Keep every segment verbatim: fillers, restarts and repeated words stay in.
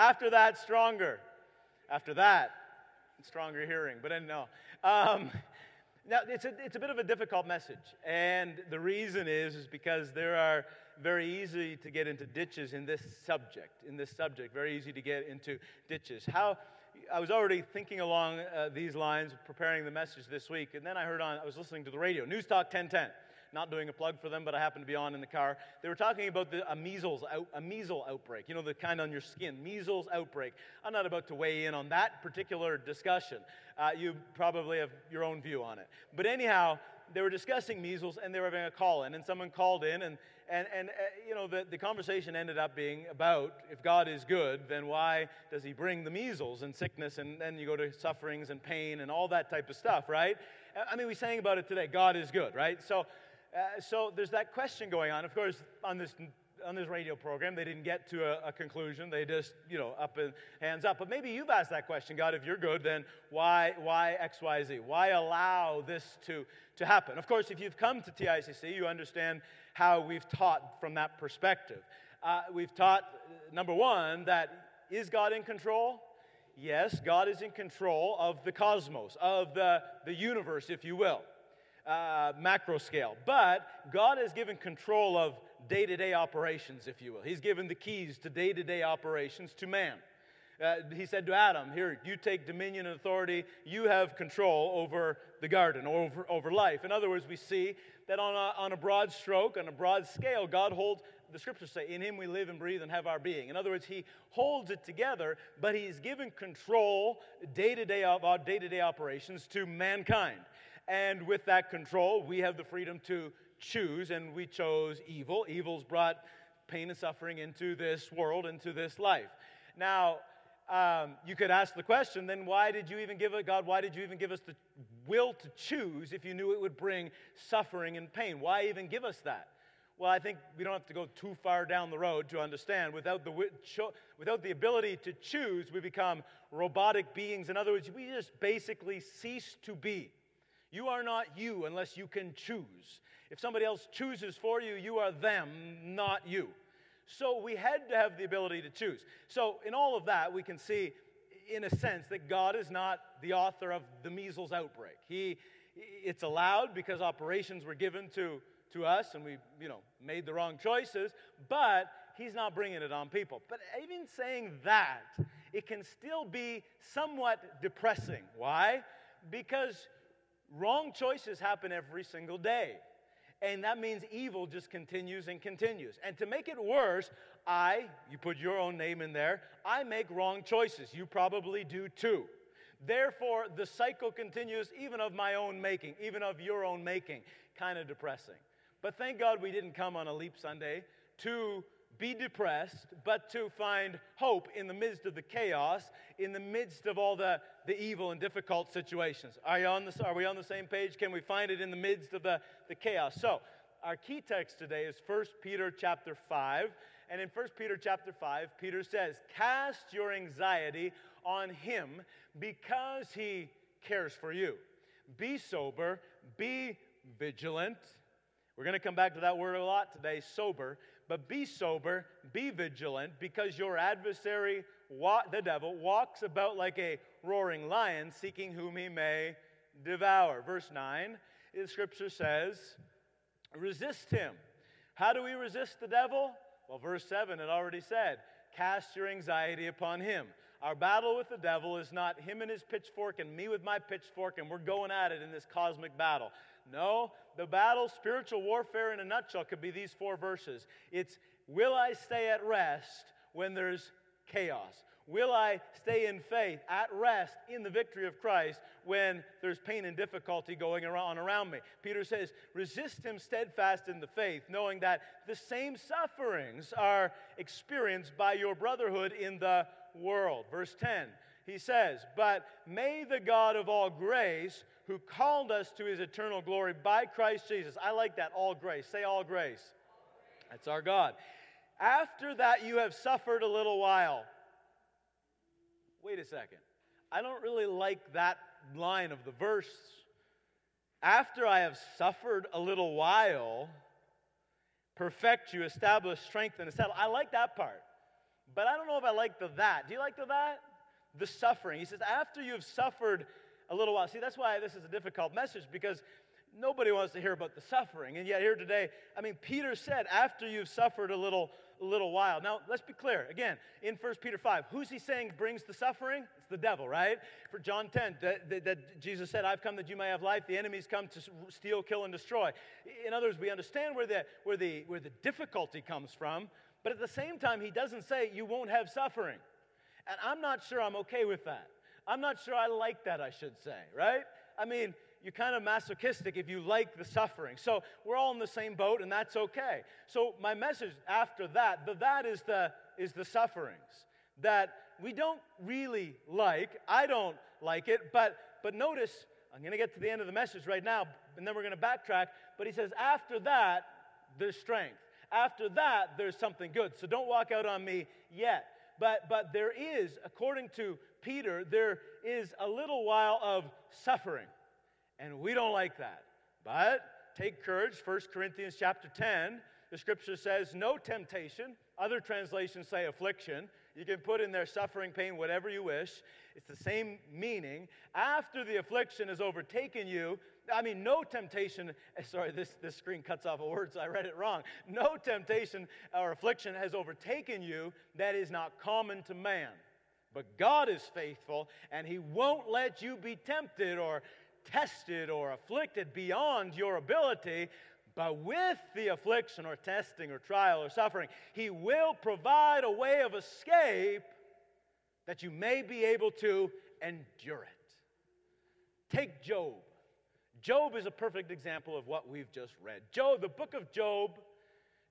After that, stronger. After that, stronger hearing. But then, no. Um, now, it's a, it's a bit of a difficult message. And the reason is, is because there are very easy to get into ditches in this subject. In this subject, very easy to get into ditches. How... I was already thinking along uh, these lines, preparing the message this week, and then I heard on, I was listening to the radio, News Talk ten ten, not doing a plug for them, but I happened to be on in the car. They were talking about the, a measles out, a measles outbreak, you know, the kind on your skin, measles outbreak. I'm not about to weigh in on that particular discussion. Uh, you probably have your own view on it. But anyhow, they were discussing measles, and they were having a call-in, and someone called in, and, and, and uh, you know, the, the conversation ended up being about, if God is good, then why does he bring the measles and sickness, and then you go to sufferings and pain and all that type of stuff, right? I mean, we sang about it today, God is good, right? So uh, so there's that question going on. Of course, on this on this radio program, they didn't get to a, a conclusion. They just, you know, up and hands up. But maybe you've asked that question, God, if you're good, then why, why X, Y, Z? Why allow this to... to happen. Of course, if you've come to T I C C, you understand how we've taught from that perspective. Uh, we've taught, number one, that is God in control? Yes, God is in control of the cosmos, of the, the universe, if you will, uh, macro scale. But God has given control of day-to-day operations, if you will. He's given the keys to day-to-day operations to man. Uh, he said to Adam, here, you take dominion and authority, you have control over the garden, over, over life. In other words, we see that on a, on a broad stroke, on a broad scale, God holds, the scriptures say, in him we live and breathe and have our being. In other words, he holds it together, but he's given control day-to-day of our day-to-day operations to mankind. And with that control, we have the freedom to choose, and we chose evil. Evil's brought pain and suffering into this world, into this life. Now, Um, you could ask the question, then why did you even give it, God, why did you even give us the will to choose if you knew it would bring suffering and pain? Why even give us that? Well, I think we don't have to go too far down the road to understand. Without the without the ability to choose, we become robotic beings. In other words, we just basically cease to be. You are not you unless you can choose. If somebody else chooses for you, you are them, not you. So we had to have the ability to choose. So in all of that, we can see, in a sense, that God is not the author of the measles outbreak. He, it's allowed because operations were given to, to us, and we, you know, made the wrong choices, but he's not bringing it on people. But even saying that, it can still be somewhat depressing. Why? Because wrong choices happen every single day. And that means evil just continues and continues. And to make it worse, I, you put your own name in there, I make wrong choices. You probably do too. Therefore, the cycle continues even of my own making, even of your own making. Kind of depressing. But thank God we didn't come on a Leap Sunday to be depressed, but to find hope in the midst of the chaos, in the midst of all the, the evil and difficult situations. Are, you on the, are we on the same page? Can we find it in the midst of the, the chaos? So, our key text today is First Peter chapter five. And in First Peter chapter five, Peter says, "Cast your anxiety on him because he cares for you. Be sober, be vigilant." We're going to come back to that word a lot today, sober. But be sober, be vigilant, because your adversary, wa- the devil, walks about like a roaring lion, seeking whom he may devour. Verse nine, the scripture says, resist him. How do we resist the devil? Well, verse seven, it already said, cast your anxiety upon him. Our battle with the devil is not him and his pitchfork and me with my pitchfork, and we're going at it in this cosmic battle. No, the battle, spiritual warfare in a nutshell, could be these four verses. It's, will I stay at rest when there's chaos? Will I stay in faith, at rest, in the victory of Christ when there's pain and difficulty going on around me? Peter says, resist him steadfast in the faith, knowing that the same sufferings are experienced by your brotherhood in the world. Verse ten, he says, but may the God of all grace, who called us to his eternal glory by Christ Jesus. I like that, all grace. Say all grace. All grace. That's our God. After that, you have suffered a little while. Wait a second. I don't really like that line of the verse. After I have suffered a little while, perfect you, establish, strengthen, and settle. I like that part. but I don't know if I like the that. Do you like the that? The suffering. He says, after you've suffered a little while. See, that's why this is a difficult message, because nobody wants to hear about the suffering. And yet here today, I mean, Peter said, after you've suffered a little a little while. Now, let's be clear. Again, in First Peter five, who's he saying brings the suffering? It's the devil, right? For John ten, that, that, that Jesus said, I've come that you may have life. The enemy's come to steal, kill, and destroy. In other words, we understand where the, where the, where the difficulty comes from, but at the same time, he doesn't say you won't have suffering. And I'm not sure I'm okay with that. I'm not sure I like that, I should say, right? I mean, you're kind of masochistic if you like the suffering. So we're all in the same boat, and that's okay. So my message after that, the that is the is the sufferings that we don't really like. I don't like it, but but notice, I'm going to get to the end of the message right now, and then we're going to backtrack. But he says, after that, there's strength. After that, there's something good. So don't walk out on me yet. But but there is, according to Peter, there is a little while of suffering. And we don't like that. But take courage. First Corinthians chapter ten, the scripture says, no temptation. Other translations say affliction. You can put in there suffering, pain, whatever you wish. It's the same meaning. After the affliction has overtaken you, I mean, no temptation. Sorry, this, this screen cuts off a word, so I read it wrong. No temptation or affliction has overtaken you that is not common to man. But God is faithful, and he won't let you be tempted or tested or afflicted beyond your ability, but with the affliction or testing or trial or suffering, he will provide a way of escape that you may be able to endure it. Take Job. Job is a perfect example of what we've just read. Job, the book of Job,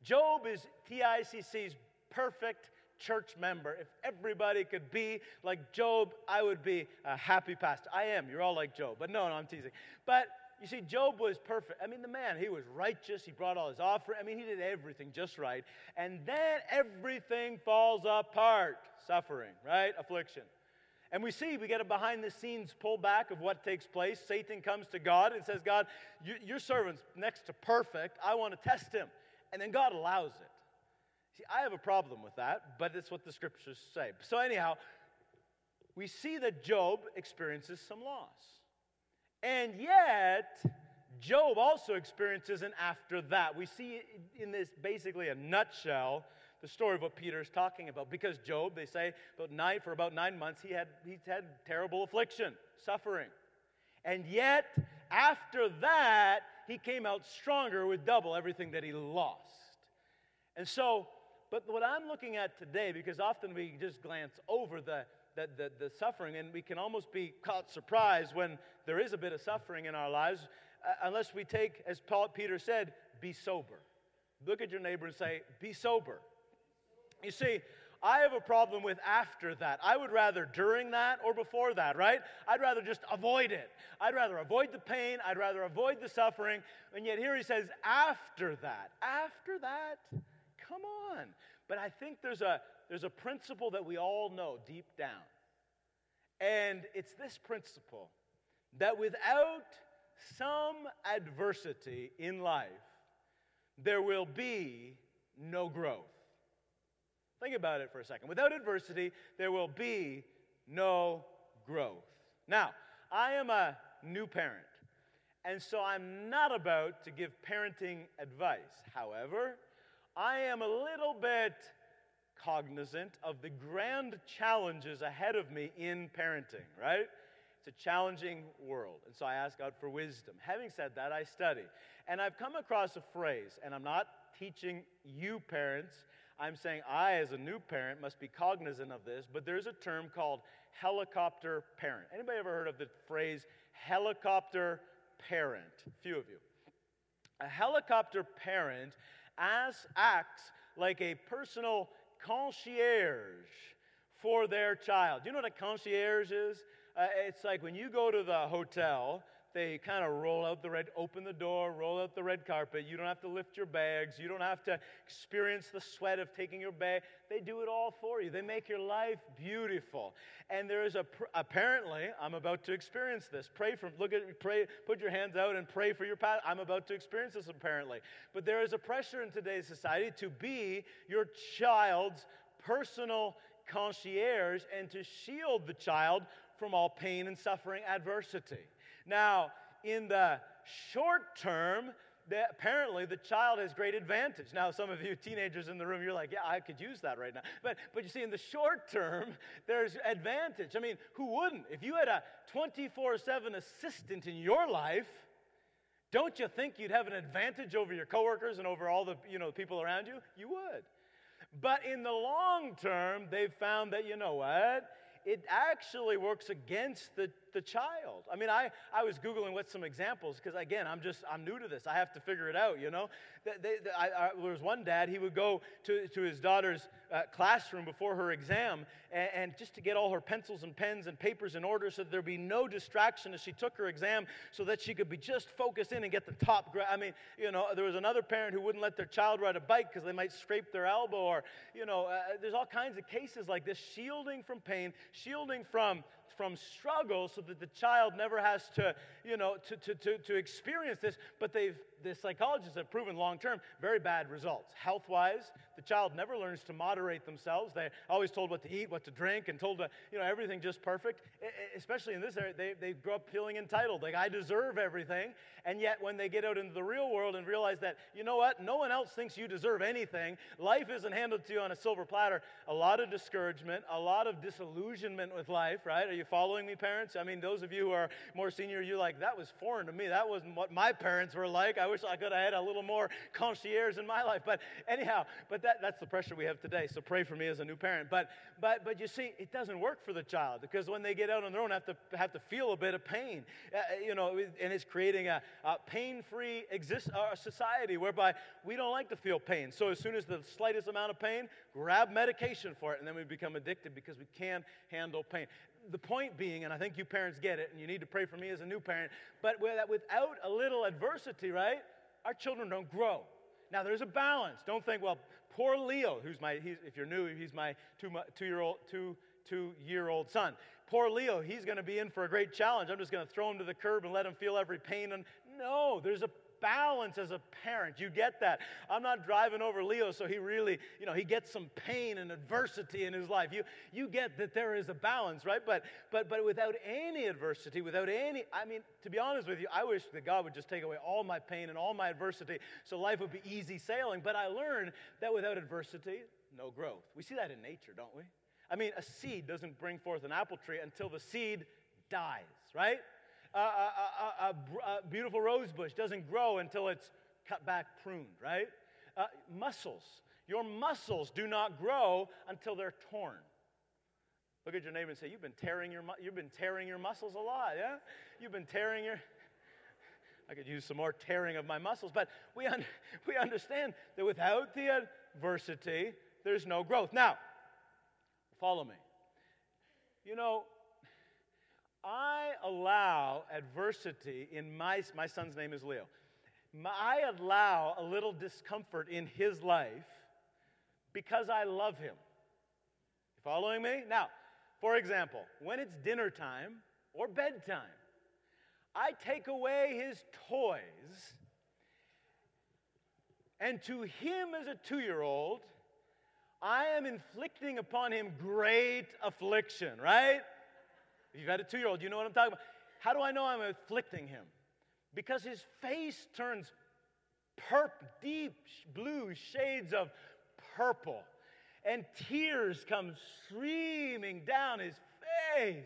Job is T I C C's perfect church member. If everybody could be like Job, I would be a happy pastor. I am. You're all like Job. But no, no, I'm teasing. But you see, Job was perfect. I mean, the man, he was righteous. He brought all his offering. I mean, he did everything just right. And then everything falls apart. Suffering, right? Affliction. And we see, we get a behind-the-scenes pullback of what takes place. Satan comes to God and says, God, you, your servant's next to perfect. I want to test him. And then God allows it. See, I have a problem with that, but it's what the scriptures say. So anyhow, we see that Job experiences some loss. And yet, Job also experiences an after that. We see in this, basically a nutshell, the story of what Peter is talking about. Because Job, they say, about nine, for about nine months, he had, he had terrible affliction, suffering. And yet, after that, he came out stronger with double everything that he lost. And so... But what I'm looking at today, because often we just glance over the, the, the, the suffering, and we can almost be caught surprised when there is a bit of suffering in our lives, uh, unless we take, as Paul, Peter said, be sober. Look at your neighbor and say, be sober. You see, I have a problem with after that. I would rather during that or before that, right? I'd rather just avoid it. I'd rather avoid the pain. I'd rather avoid the suffering. And yet here he says, after that, after that, come on. But I think there's a there's a principle that we all know deep down. And it's this principle that without some adversity in life, there will be no growth. Think about it for a second. Without adversity, there will be no growth. Now, I am a new parent, and so I'm not about to give parenting advice. However, I am a little bit cognizant of the grand challenges ahead of me in parenting, right? It's a challenging world, and so I ask God for wisdom. Having said that, I study, and I've come across a phrase, and I'm not teaching you parents. I'm saying I, as a new parent, must be cognizant of this, but there's a term called helicopter parent. Anybody ever heard of the phrase helicopter parent? A few of you. A helicopter parent As acts like a personal concierge for their child. Do you know what a concierge is? Uh, it's like when you go to the hotel, they kind of roll out the red, open the door, roll out the red carpet. You don't have to lift your bags. You don't have to experience the sweat of taking your bag. They do it all for you. They make your life beautiful. And there is a apparently, I'm about to experience this. Pray for look at pray. Put your hands out and pray for your past. I'm about to experience this apparently. But there is a pressure in today's society to be your child's personal concierge and to shield the child from all pain and suffering adversity. Now, in the short term, the, apparently the child has great advantage. Now, some of you teenagers in the room, you're like, yeah, I could use that right now. But but you see, in the short term, there's advantage. I mean, who wouldn't? If you had a twenty-four seven assistant in your life, don't you think you'd have an advantage over your coworkers and over all the, you know, people around you? You would. But in the long term, they've found that, you know what, it actually works against the, the child. I mean, I, I was Googling what some examples, because, again, I'm just, I'm new to this. I have to figure it out, you know. They, they, I, I, there was one dad, he would go to, to his daughter's uh, classroom before her exam, and, and just to get all her pencils and pens and papers in order so that there'd be no distraction as she took her exam, so that she could be just focused in and get the top grade. I mean, you know, there was another parent who wouldn't let their child ride a bike because they might scrape their elbow, or, you know, uh, there's all kinds of cases like this, shielding from pain, shielding from from struggle so that the child never has to, you know, to, to, to, to experience this. But they've, the psychologists have proven long-term, very bad results. Health-wise, the child never learns to moderate themselves. They're always told what to eat, what to drink, and told to, you know, everything just perfect. Especially in this area, they, they grow up feeling entitled, like, I deserve everything. And yet, when they get out into the real world and realize that, you know what, no one else thinks you deserve anything, life isn't handed to you on a silver platter, a lot of discouragement, a lot of disillusionment with life, right? Are you following me, parents? I mean, those of you who are more senior, you're like, that was foreign to me. That wasn't what my parents were like. I wish I could have had a little more concierge in my life. But anyhow, but that, that's the pressure we have today, so pray for me as a new parent. But but but you see, it doesn't work for the child, because when they get out on their own, have to have to feel a bit of pain, uh, you know, and it's creating a, a pain-free exist uh, society whereby we don't like to feel pain. So as soon as the slightest amount of pain, grab medication for it, and then we become addicted because we can't handle pain. The point being, and I think you parents get it, and you need to pray for me as a new parent, but without a little adversity, right, our children don't grow. Now, there's a balance. Don't think, well, poor Leo, who's my, he's, if you're new, he's my two, two-year-old, two, two-year-old son. Poor Leo, he's going to be in for a great challenge. I'm just going to throw him to the curb and let him feel every pain. And no, there's a balance as a parent. You get that. I'm not driving over Leo so he really, you know, he gets some pain and adversity in his life. You you get that there is a balance, right? But but but without any adversity, without any, I mean, to be honest with you, I wish that God would just take away all my pain and all my adversity so life would be easy sailing. But I learned that without adversity, no growth. We see that in nature, don't we? I mean, a seed doesn't bring forth an apple tree until the seed dies, right? Uh, a, a, a, a beautiful rose bush doesn't grow until it's cut back, pruned, right? Uh, muscles. Your muscles do not grow until they're torn. Look at your neighbor and say, "You've been tearing your you've been tearing your muscles a lot, yeah? You've been tearing your." I could use some more tearing of my muscles, but we un- we understand that without the adversity, there's no growth. Now, follow me. You know, I allow adversity in my, my son's name is Leo. I allow a little discomfort in his life because I love him. You following me? Now, for example, when it's dinner time or bedtime, I take away his toys, and to him as a two-year-old, I am inflicting upon him great affliction, right? If you've had a two-year-old, you know what I'm talking about. How do I know I'm afflicting him? Because his face turns purp, deep blue shades of purple, and tears come streaming down his face.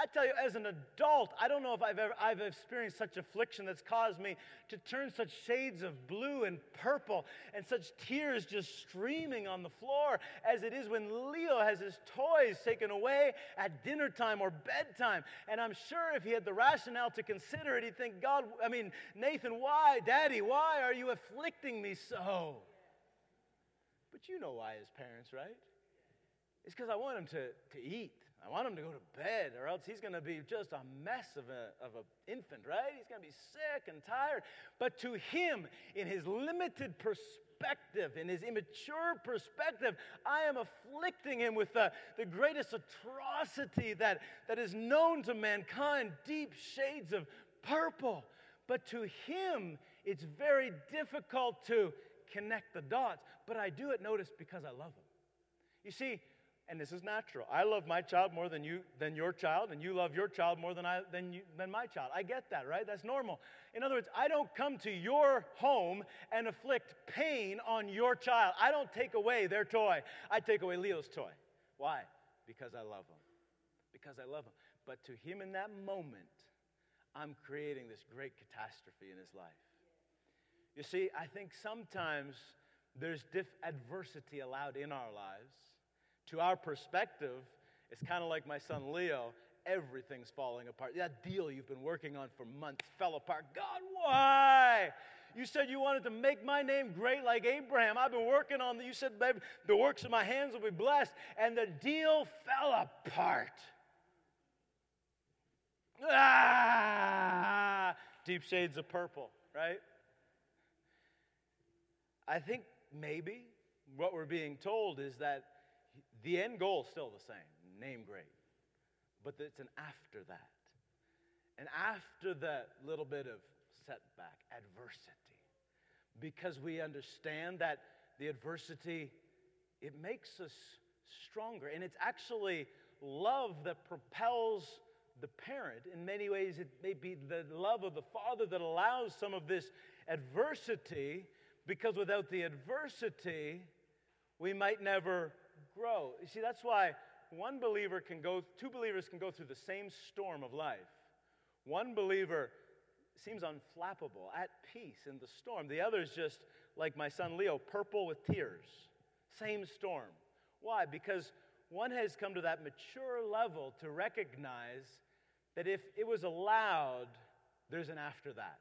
I tell you, as an adult, I don't know if I've ever I've experienced such affliction that's caused me to turn such shades of blue and purple and such tears just streaming on the floor as it is when Leo has his toys taken away at dinner time or bedtime. And I'm sure if he had the rationale to consider it, he'd think, God, I mean, Nathan, why? Daddy, why are you afflicting me so? But you know why as parents, right? It's because I want him to, to eat. I want him to go to bed, or else he's going to be just a mess of a of an infant, right? He's going to be sick and tired. But to him, in his limited perspective, in his immature perspective, I am afflicting him with the, the greatest atrocity that, that is known to mankind, deep shades of purple. But to him, it's very difficult to connect the dots. But I do it, notice, because I love him. You see, and this is natural. I love my child more than you, than your child, and you love your child more than I, than you, than my child. I get that, right? That's normal. In other words, I don't come to your home and inflict pain on your child. I don't take away their toy. I take away Leo's toy. Why? Because I love him. Because I love him. But to him in that moment, I'm creating this great catastrophe in his life. You see, I think sometimes there's diff- adversity allowed in our lives. To our perspective, it's kind of like my son Leo, everything's falling apart. That deal you've been working on for months fell apart. God, why? You said you wanted to make my name great like Abraham. I've been working on it. You said, baby, the works of my hands will be blessed. And the deal fell apart. Ah! Deep shades of purple, right? I think maybe what we're being told is that the end goal is still the same, name great, but it's an after that. And after that little bit of setback, adversity, because we understand that the adversity, it makes us stronger, and it's actually love that propels the parent. In many ways, it may be the love of the father that allows some of this adversity, because without the adversity, we might never grow. You see, that's why one believer can go, two believers can go through the same storm of life. One believer seems unflappable, at peace in the storm. The other is just, like my son Leo, purple with tears. Same storm. Why? Because one has come to that mature level to recognize that if it was allowed, there's an after that.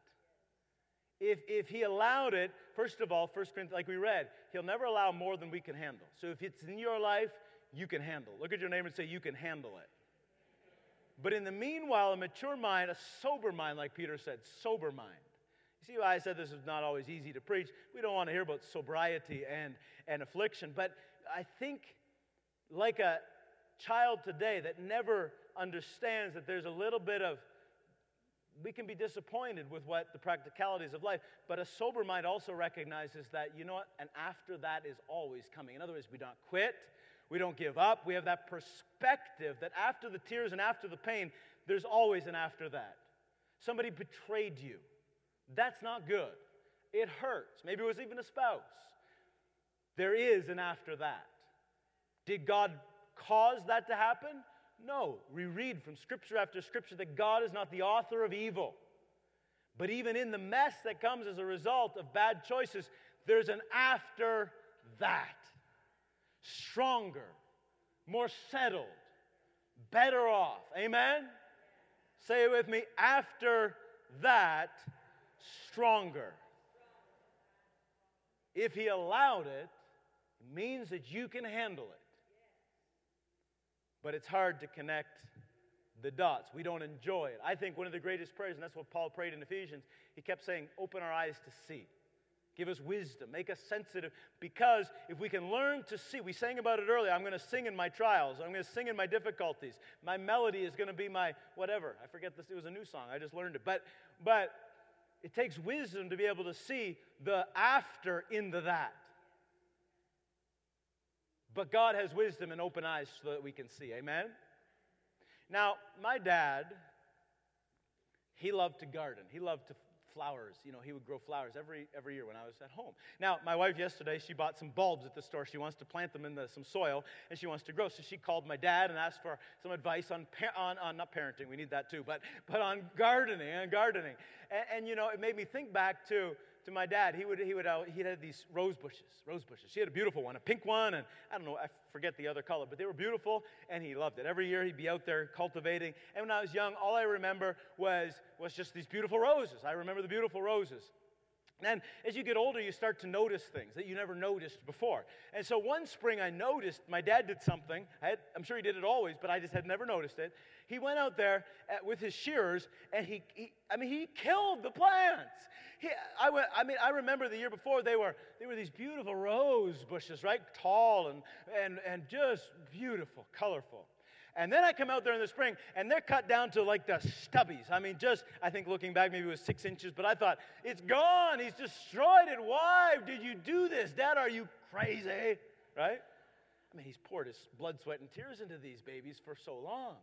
If if he allowed it, first of all, First Corinthians, like we read, he'll never allow more than we can handle. So if it's in your life, you can handle. Look at your neighbor and say, you can handle it. But in the meanwhile, a mature mind, a sober mind, like Peter said, sober mind. You see why I said this is not always easy to preach. We don't want to hear about sobriety and, and affliction. But I think like a child today that never understands that there's a little bit of, we can be disappointed with what the practicalities of life, but a sober mind also recognizes that, you know what, and after that is always coming. In other words, we don't quit, we don't give up, we have that perspective that after the tears and after the pain, there's always an after that. Somebody betrayed you. That's not good. It hurts. Maybe it was even a spouse. There is an after that. Did God cause that to happen? No, we read from scripture after scripture that God is not the author of evil. But even in the mess that comes as a result of bad choices, there's an after that. Stronger, more settled, better off. Amen? Say it with me, after that, stronger. If he allowed it, it means that you can handle it. But it's hard to connect the dots. We don't enjoy it. I think one of the greatest prayers, and that's what Paul prayed in Ephesians, he kept saying, open our eyes to see. Give us wisdom. Make us sensitive. Because if we can learn to see, we sang about it earlier, I'm going to sing in my trials. I'm going to sing in my difficulties. My melody is going to be my whatever. I forget this. It was a new song. I just learned it. But, but it takes wisdom to be able to see the after in the that. But God has wisdom and open eyes so that we can see. Amen? Now, my dad, he loved to garden. He loved to flowers. You know, he would grow flowers every every year when I was at home. Now, my wife yesterday, she bought some bulbs at the store. She wants to plant them in the, some soil, and she wants to grow. So she called my dad and asked for some advice on, on, on not parenting. We need that too. But but on gardening, on gardening. And, and you know, it made me think back to... To my dad, he would he would uh, he had these rose bushes, rose bushes. He had a beautiful one, a pink one, and I don't know, I forget the other color, but they were beautiful, and he loved it. Every year he'd be out there cultivating. And when I was young, all I remember was was just these beautiful roses. I remember the beautiful roses. And as you get older, you start to notice things that you never noticed before. And so one spring, I noticed my dad did something. I had, I'm sure he did it always, but I just had never noticed it. He went out there at, with his shears, and he, he I mean, he killed the plants. He, I, went, I mean, I remember the year before they were they were these beautiful rose bushes, right? Tall and and and just beautiful, colorful. And then I come out there in the spring, and they're cut down to like the stubbies. I mean, just, I think looking back, maybe it was six inches, but I thought, it's gone. He's destroyed it. Why did you do this? Dad, are you crazy? Right? I mean, he's poured his blood, sweat, and tears into these babies for so long.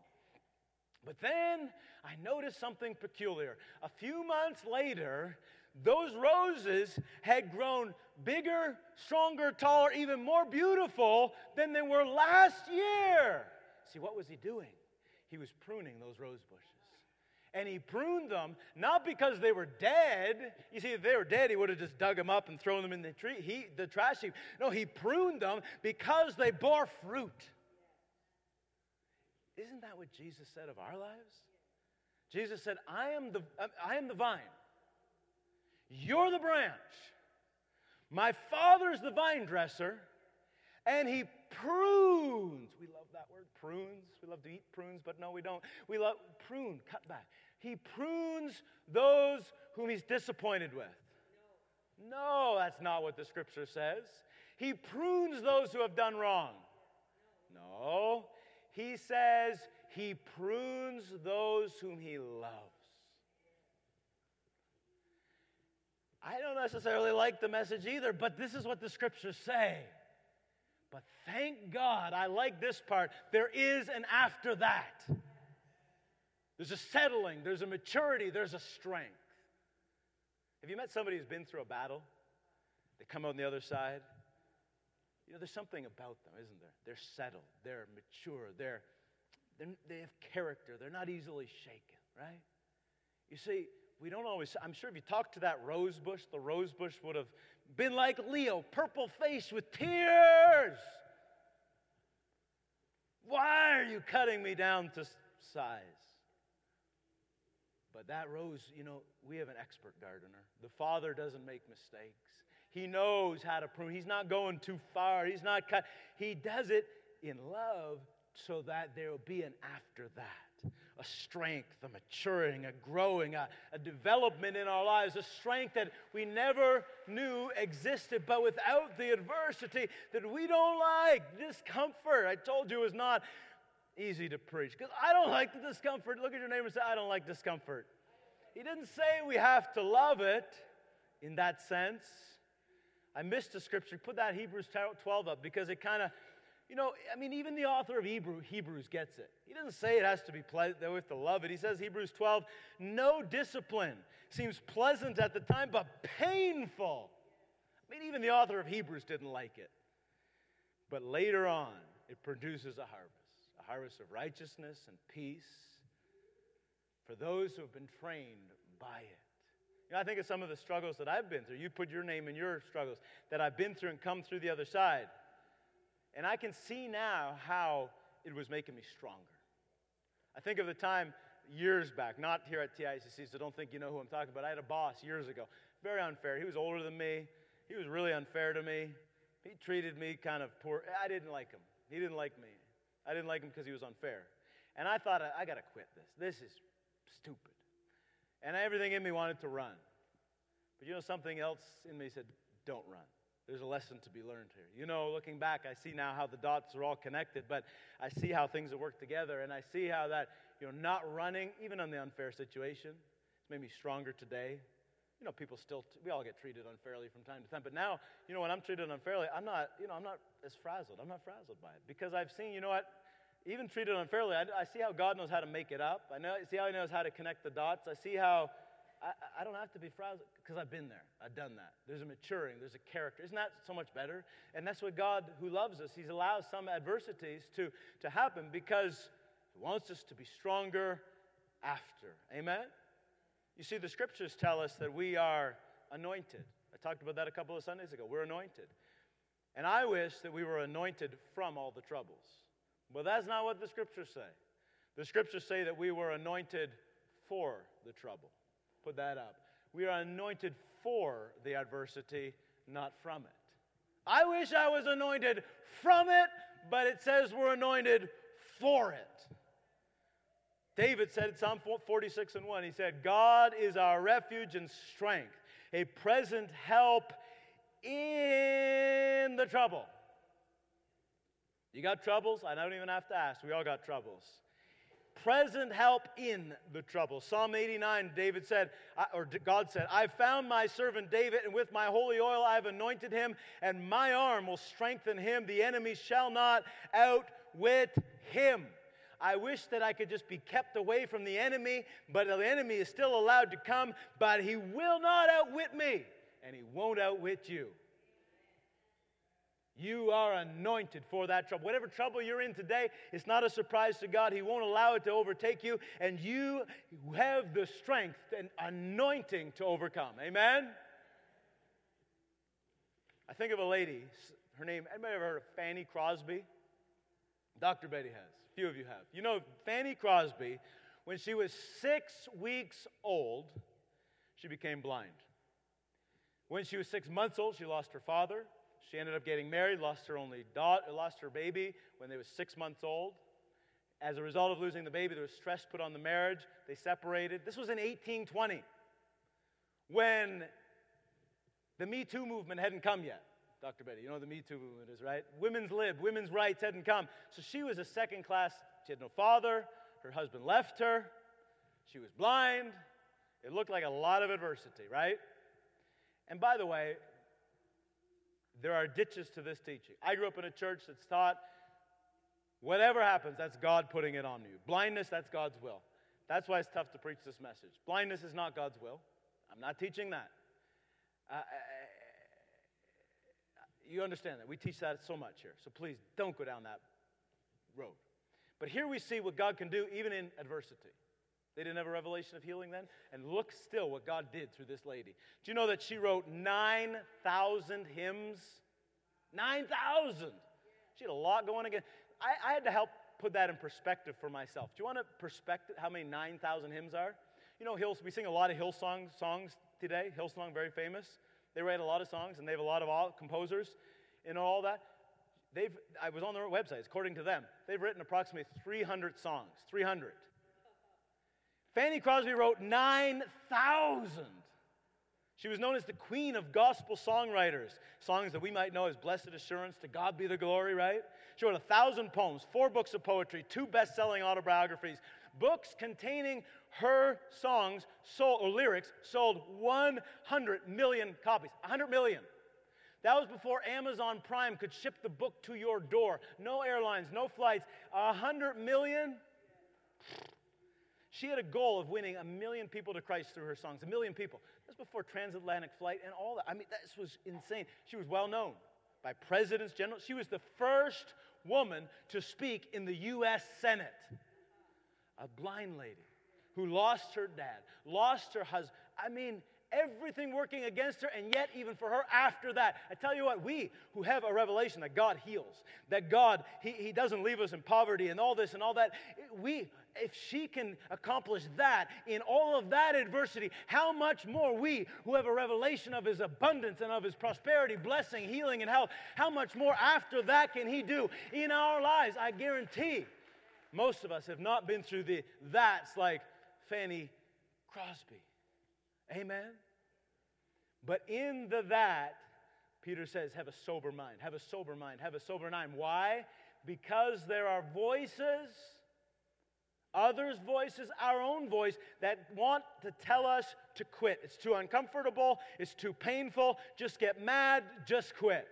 But then I noticed something peculiar. A few months later, those roses had grown bigger, stronger, taller, even more beautiful than they were last year. See, what was he doing? He was pruning those rose bushes. And he pruned them, not because they were dead. You see, if they were dead, he would have just dug them up and thrown them in the tree, he, the trash heap. No, he pruned them because they bore fruit. Isn't that what Jesus said of our lives? Jesus said, I am the, I am the vine. You're the branch. My Father is the vine dresser, and he prunes. We love that word, prunes. We love to eat prunes, but no, we don't. We love prune, cut back. He prunes those whom he's disappointed with. No, that's not what the scripture says. He prunes those who have done wrong. No, he says he prunes those whom he loves. I don't necessarily like the message either, but this is what the scriptures say. But thank God, I like this part. There is an after that. There's a settling, there's a maturity, there's a strength. Have you met somebody who's been through a battle? They come out on the other side. You know, there's something about them, isn't there? They're settled, they're mature, they're, they're they have character, they're not easily shaken, right? You see, we don't always, I'm sure if you talked to that rose bush, the rose bush would have been like Leo, purple faced with tears. Why are you cutting me down to size? But that rose, you know, we have an expert gardener. The Father doesn't make mistakes. He knows how to prune. He's not going too far. He's not cut. He does it in love so that there will be an after that, a strength, a maturing, a growing, a, a development in our lives, a strength that we never knew existed, but without the adversity that we don't like, discomfort. I told you it was not easy to preach because I don't like the discomfort. Look at your neighbor and say, I don't like discomfort. He didn't say we have to love it in that sense. I missed the scripture. Put that Hebrews twelve up because it kind of, you know, I mean, even the author of Hebrew, Hebrews gets it. He doesn't say it has to be pleasant, that we have to love it. He says, Hebrews twelve, no discipline seems pleasant at the time, but painful. I mean, even the author of Hebrews didn't like it. But later on, it produces a harvest, a harvest of righteousness and peace for those who have been trained by it. You know, I think of some of the struggles that I've been through. You put your name in your struggles that I've been through and come through the other side. And I can see now how it was making me stronger. I think of the time years back, not here at T I C C, so don't think you know who I'm talking about. I had a boss years ago, very unfair. He was older than me. He was really unfair to me. He treated me kind of poor. I didn't like him. He didn't like me. I didn't like him because he was unfair. And I thought, I, I got to quit this. This is stupid. And everything in me wanted to run. But you know, something else in me said, don't run. There's a lesson to be learned here. You know, looking back, I see now how the dots are all connected, but I see how things have worked together, and I see how that, you know, not running, even on the unfair situation, it's made me stronger today. You know, people still, we all get treated unfairly from time to time, but now, you know, when I'm treated unfairly, I'm not, you know, I'm not as frazzled. I'm not frazzled by it, because I've seen, you know what, even treated unfairly, I, I see how God knows how to make it up. I know, see how he knows how to connect the dots. I see how I, I don't have to be frazzled because I've been there. I've done that. There's a maturing. There's a character. Isn't that so much better? And that's what God, who loves us, he allows some adversities to, to happen because he wants us to be stronger after. Amen? You see, the scriptures tell us that we are anointed. I talked about that a couple of Sundays ago. We're anointed. And I wish that we were anointed from all the troubles. But that's not what the scriptures say. The scriptures say that we were anointed for the trouble. Put that up. We are anointed for the adversity, not from it. I wish I was anointed from it, but it says we're anointed for it. David said in Psalm forty-six and one, he said, God is our refuge and strength, a present help in the trouble. You got troubles? I don't even have to ask. We all got troubles. present help in the trouble. Psalm eighty-nine, David said, or God said, I found my servant David, and with my holy oil I have anointed him, and my arm will strengthen him. The enemy shall not outwit him. I wish that I could just be kept away from the enemy, but the enemy is still allowed to come, but he will not outwit me, and he won't outwit you. You are anointed for that trouble. Whatever trouble you're in today, it's not a surprise to God. He won't allow it to overtake you, and you have the strength and anointing to overcome. Amen? I think of a lady, her name, anybody ever heard of Fanny Crosby? Doctor Betty has. A few of you have. You know, Fanny Crosby, when she was six weeks old, she became blind. When she was six months old, she lost her father. She ended up getting married, lost her only daughter, lost her baby when they were six months old. As a result of losing the baby, there was stress put on the marriage. They separated. This was in eighteen twenty, when the Me Too movement hadn't come yet. Doctor Betty, you know what the Me Too movement is, right? Women's lib, women's rights hadn't come. So she was a second class. She had no father. Her husband left her. She was blind. It looked like a lot of adversity, right? And by the way, there are ditches to this teaching. I grew up in a church that's taught whatever happens, that's God putting it on you. Blindness, that's God's will. That's why it's tough to preach this message. Blindness is not God's will. I'm not teaching that. Uh, you understand that. We teach that so much here. So please don't go down that road. But here we see what God can do even in adversity. They didn't have a revelation of healing then. And look still what God did through this lady. Do you know that she wrote nine thousand hymns? nine thousand! She had a lot going again. I, I had to help put that in perspective for myself. Do you want to perspective how many nine thousand hymns are? You know, Hill, we sing a lot of Hillsong songs today. Hillsong, very famous. They write a lot of songs, and they have a lot of all, composers and all that. They've, I was on their websites, according to them. They've written approximately three hundred songs, three hundred. Fanny Crosby wrote nine thousand. She was known as the queen of gospel songwriters. Songs that we might know as Blessed Assurance, To God Be the Glory, right? She wrote one thousand poems, four books of poetry, two best-selling autobiographies. Books containing her songs sold, or lyrics sold one hundred million copies. one hundred million. That was before Amazon Prime could ship the book to your door. No airlines, no flights. one hundred million? She had a goal of winning a million people to Christ through her songs, a million people. That's before transatlantic flight and all that. I mean, this was insane. She was well known by presidents, generals. She was the first woman to speak in the U S Senate. A blind lady who lost her dad, lost her husband. I mean, everything working against her, and yet even for her after that. I tell you what, we who have a revelation that God heals, that God, He, he doesn't leave us in poverty and all this and all that, we... if she can accomplish that in all of that adversity, how much more we who have a revelation of His abundance and of His prosperity, blessing, healing, and health, how much more after that can He do in our lives? I guarantee most of us have not been through the that's like Fanny Crosby. Amen? But in the that, Peter says, have a sober mind, have a sober mind, have a sober mind. Why? Because there are voices... others' voices, our own voice, that want to tell us to quit. It's too uncomfortable. It's too painful. Just get mad. Just quit.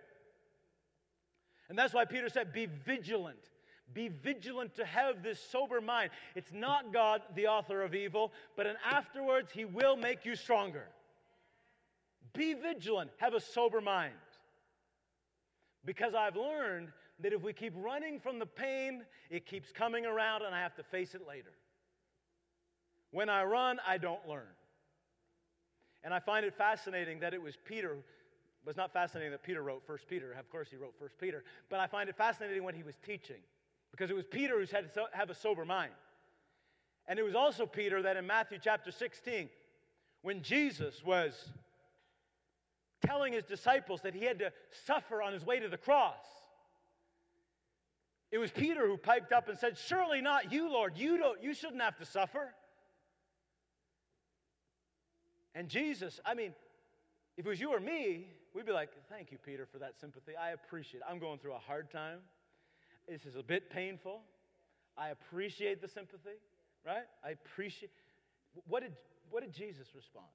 And that's why Peter said, be vigilant. Be vigilant to have this sober mind. It's not God, the author of evil, but in afterwards, He will make you stronger. Be vigilant. Have a sober mind. Because I've learned that if we keep running from the pain, it keeps coming around and I have to face it later. When I run, I don't learn. And I find it fascinating that it was Peter, it was not fascinating that Peter wrote First Peter, of course he wrote First Peter, but I find it fascinating when he was teaching, because it was Peter who had to have a sober mind. And it was also Peter that in Matthew chapter sixteen, when Jesus was telling His disciples that He had to suffer on His way to the cross, it was Peter who piped up and said, surely not you, Lord. You don't, you shouldn't have to suffer. And Jesus, I mean, if it was you or me, we'd be like, thank you, Peter, for that sympathy. I appreciate it. I'm going through a hard time. This is a bit painful. I appreciate the sympathy, right? I appreciate. What did what did Jesus respond?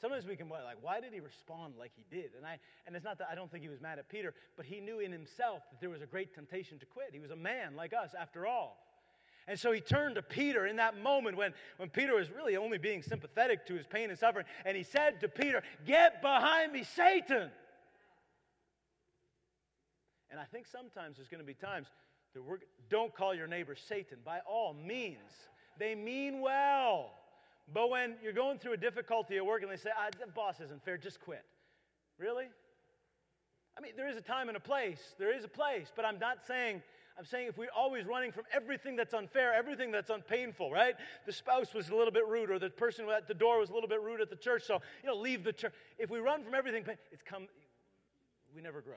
Sometimes we can be like, why did he respond like he did? And I and it's not that I don't think he was mad at Peter, but he knew in himself that there was a great temptation to quit. He was a man like us, after all. And so he turned to Peter in that moment when, when Peter was really only being sympathetic to his pain and suffering, and he said to Peter, "Get behind me, Satan!" And I think sometimes there's going to be times that we're, don't call your neighbor Satan. By all means, they mean well. But when you're going through a difficulty at work and they say, ah, the boss isn't fair, just quit. Really? I mean, there is a time and a place. There is a place. But I'm not saying, I'm saying if we're always running from everything that's unfair, everything that's unpainful, right? The spouse was a little bit rude, or the person at the door was a little bit rude at the church, so, you know, leave the church. If we run from everything, it's come, we never grow.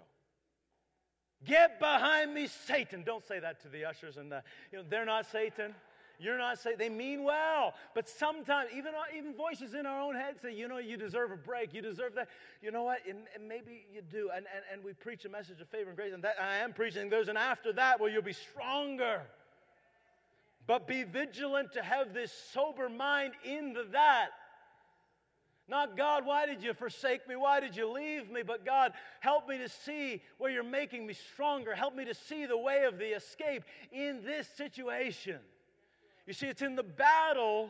Get behind me, Satan. Don't say that to the ushers and the, you know, they're not Satan. You're not saying, they mean well, but sometimes even our, even voices in our own head say, you know, you deserve a break, you deserve that. You know what? And, and maybe you do. And, and and we preach a message of favor and grace, and that I am preaching. There's an after that where you'll be stronger. But be vigilant to have this sober mind in the that. Not, God, why did you forsake me? Why did you leave me? But, God, help me to see where you're making me stronger. Help me to see the way of the escape in this situation. You see, it's in the battle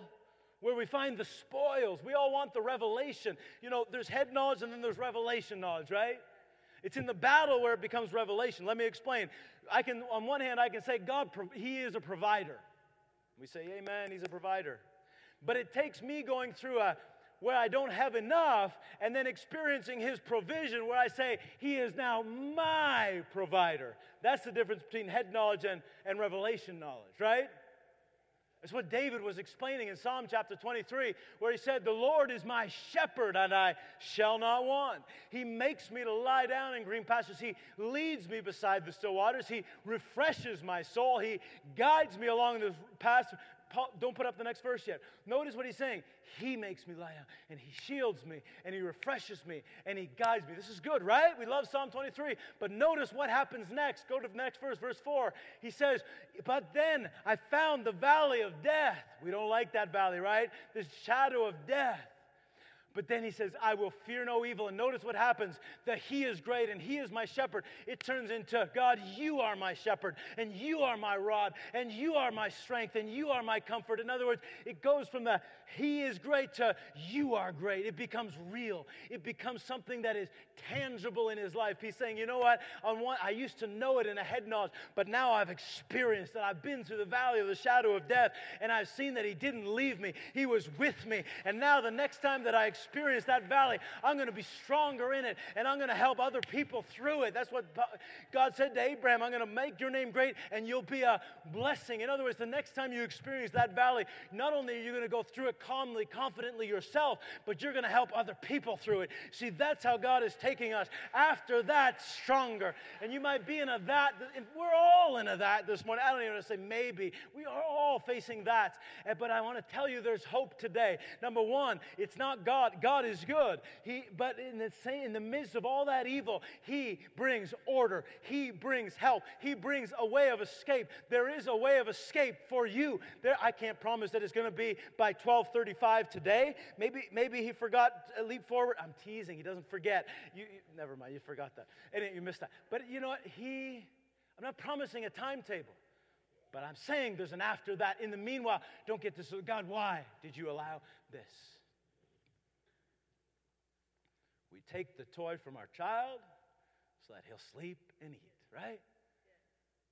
where we find the spoils. We all want the revelation. You know, there's head knowledge and then there's revelation knowledge, right? It's in the battle where it becomes revelation. Let me explain. I can, on one hand, I can say, God, he is a provider. We say, amen, he's a provider. But it takes me going through a, where I don't have enough, and then experiencing his provision where I say, he is now my provider. That's the difference between head knowledge and, and revelation knowledge, right? It's what David was explaining in Psalm chapter twenty-three, where he said, the Lord is my shepherd, and I shall not want. He makes me to lie down in green pastures. He leads me beside the still waters. He refreshes my soul. He guides me along the path. Don't put up the next verse yet. Notice what he's saying. He makes me lie down, and he shields me, and he refreshes me, and he guides me. This is good, right? We love Psalm twenty-three. But notice what happens next. Go to the next verse, verse four. He says, but then I found the valley of death. We don't like that valley, right? This shadow of death. But then he says, I will fear no evil. And notice what happens, that he is great and he is my shepherd. It turns into, God, you are my shepherd, and you are my rod, and you are my strength, and you are my comfort. In other words, it goes from the he is great to you are great. It becomes real. It becomes something that is tangible in his life. He's saying, you know what, on one, I used to know it in a head knowledge, but now I've experienced that. I've been through the valley of the shadow of death, and I've seen that he didn't leave me. He was with me. And now the next time that I experience that valley, I'm going to be stronger in it, and I'm going to help other people through it. That's what God said to Abraham. I'm going to make your name great, and you'll be a blessing. In other words, the next time you experience that valley, not only are you going to go through it calmly, confidently yourself, but you're going to help other people through it. See, that's how God is taking us. After that, stronger. And you might be in a that. We're all in a that this morning. I don't even want to say maybe. We are all facing that. But I want to tell you there's hope today. Number one, it's not God. God is good, He, but in the, in the midst of all that evil, He brings order. He brings help. He brings a way of escape. There is a way of escape for you. There, I can't promise that it's going to be by twelve thirty-five today. Maybe, maybe He forgot to leap forward. I'm teasing. He doesn't forget. You, you never mind. You forgot that. Anyway, you missed that. But you know what? He, I'm not promising a timetable, but I'm saying there's an after that. In the meanwhile, don't get this. God, why did you allow this? We take the toy from our child so that he'll sleep and eat, right?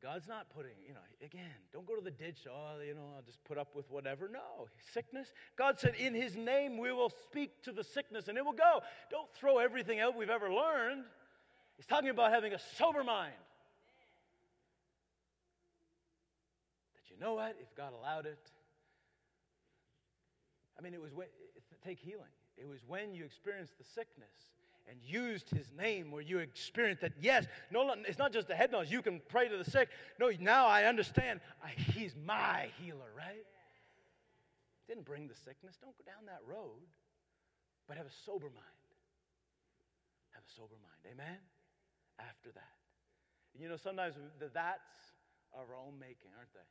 God's not putting, you know, again, don't go to the ditch, oh, you know, I'll just put up with whatever. No, sickness. God said, in his name we will speak to the sickness and it will go. Don't throw everything out we've ever learned. He's talking about having a sober mind. That you know what? If God allowed it, I mean, it was, take healing. It was when you experienced the sickness and used his name where you experienced that, yes, no, it's not just the head knowledge. You can pray to the sick. No, now I understand. I, he's my healer, right? Didn't bring the sickness. Don't go down that road, but have a sober mind. Have a sober mind. Amen? After that. And you know, sometimes the that's are our own making, aren't they?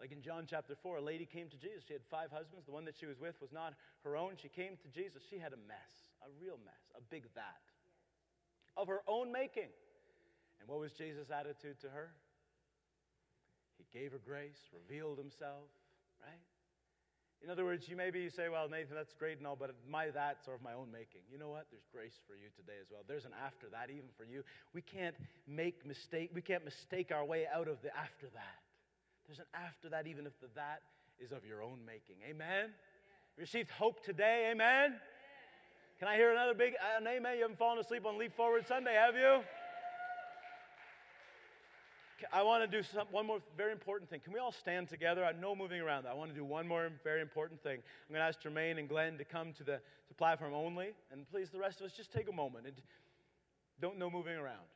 Like in John chapter four, a lady came to Jesus. She had five husbands. The one that she was with was not her own. She came to Jesus. She had a mess, a real mess, a big vat of her own making. And what was Jesus' attitude to her? He gave her grace, revealed himself, right? In other words, you maybe you say, well, Nathan, that's great and all, but my that's sort of my own making. You know what? There's grace for you today as well. There's an after that even for you. We can't make mistake. We can't mistake our way out of the after that. There's an after that even if the that is of your own making. Amen? You received hope today. Amen? Can I hear another big an amen? You haven't fallen asleep on Leap Forward Sunday, have you? I want to do some, one more very important thing. Can we all stand together? I no moving around. I want to do one more very important thing. I'm going to ask Jermaine and Glenn to come to the to platform only. And please, the rest of us, just take a moment. And don't no moving around.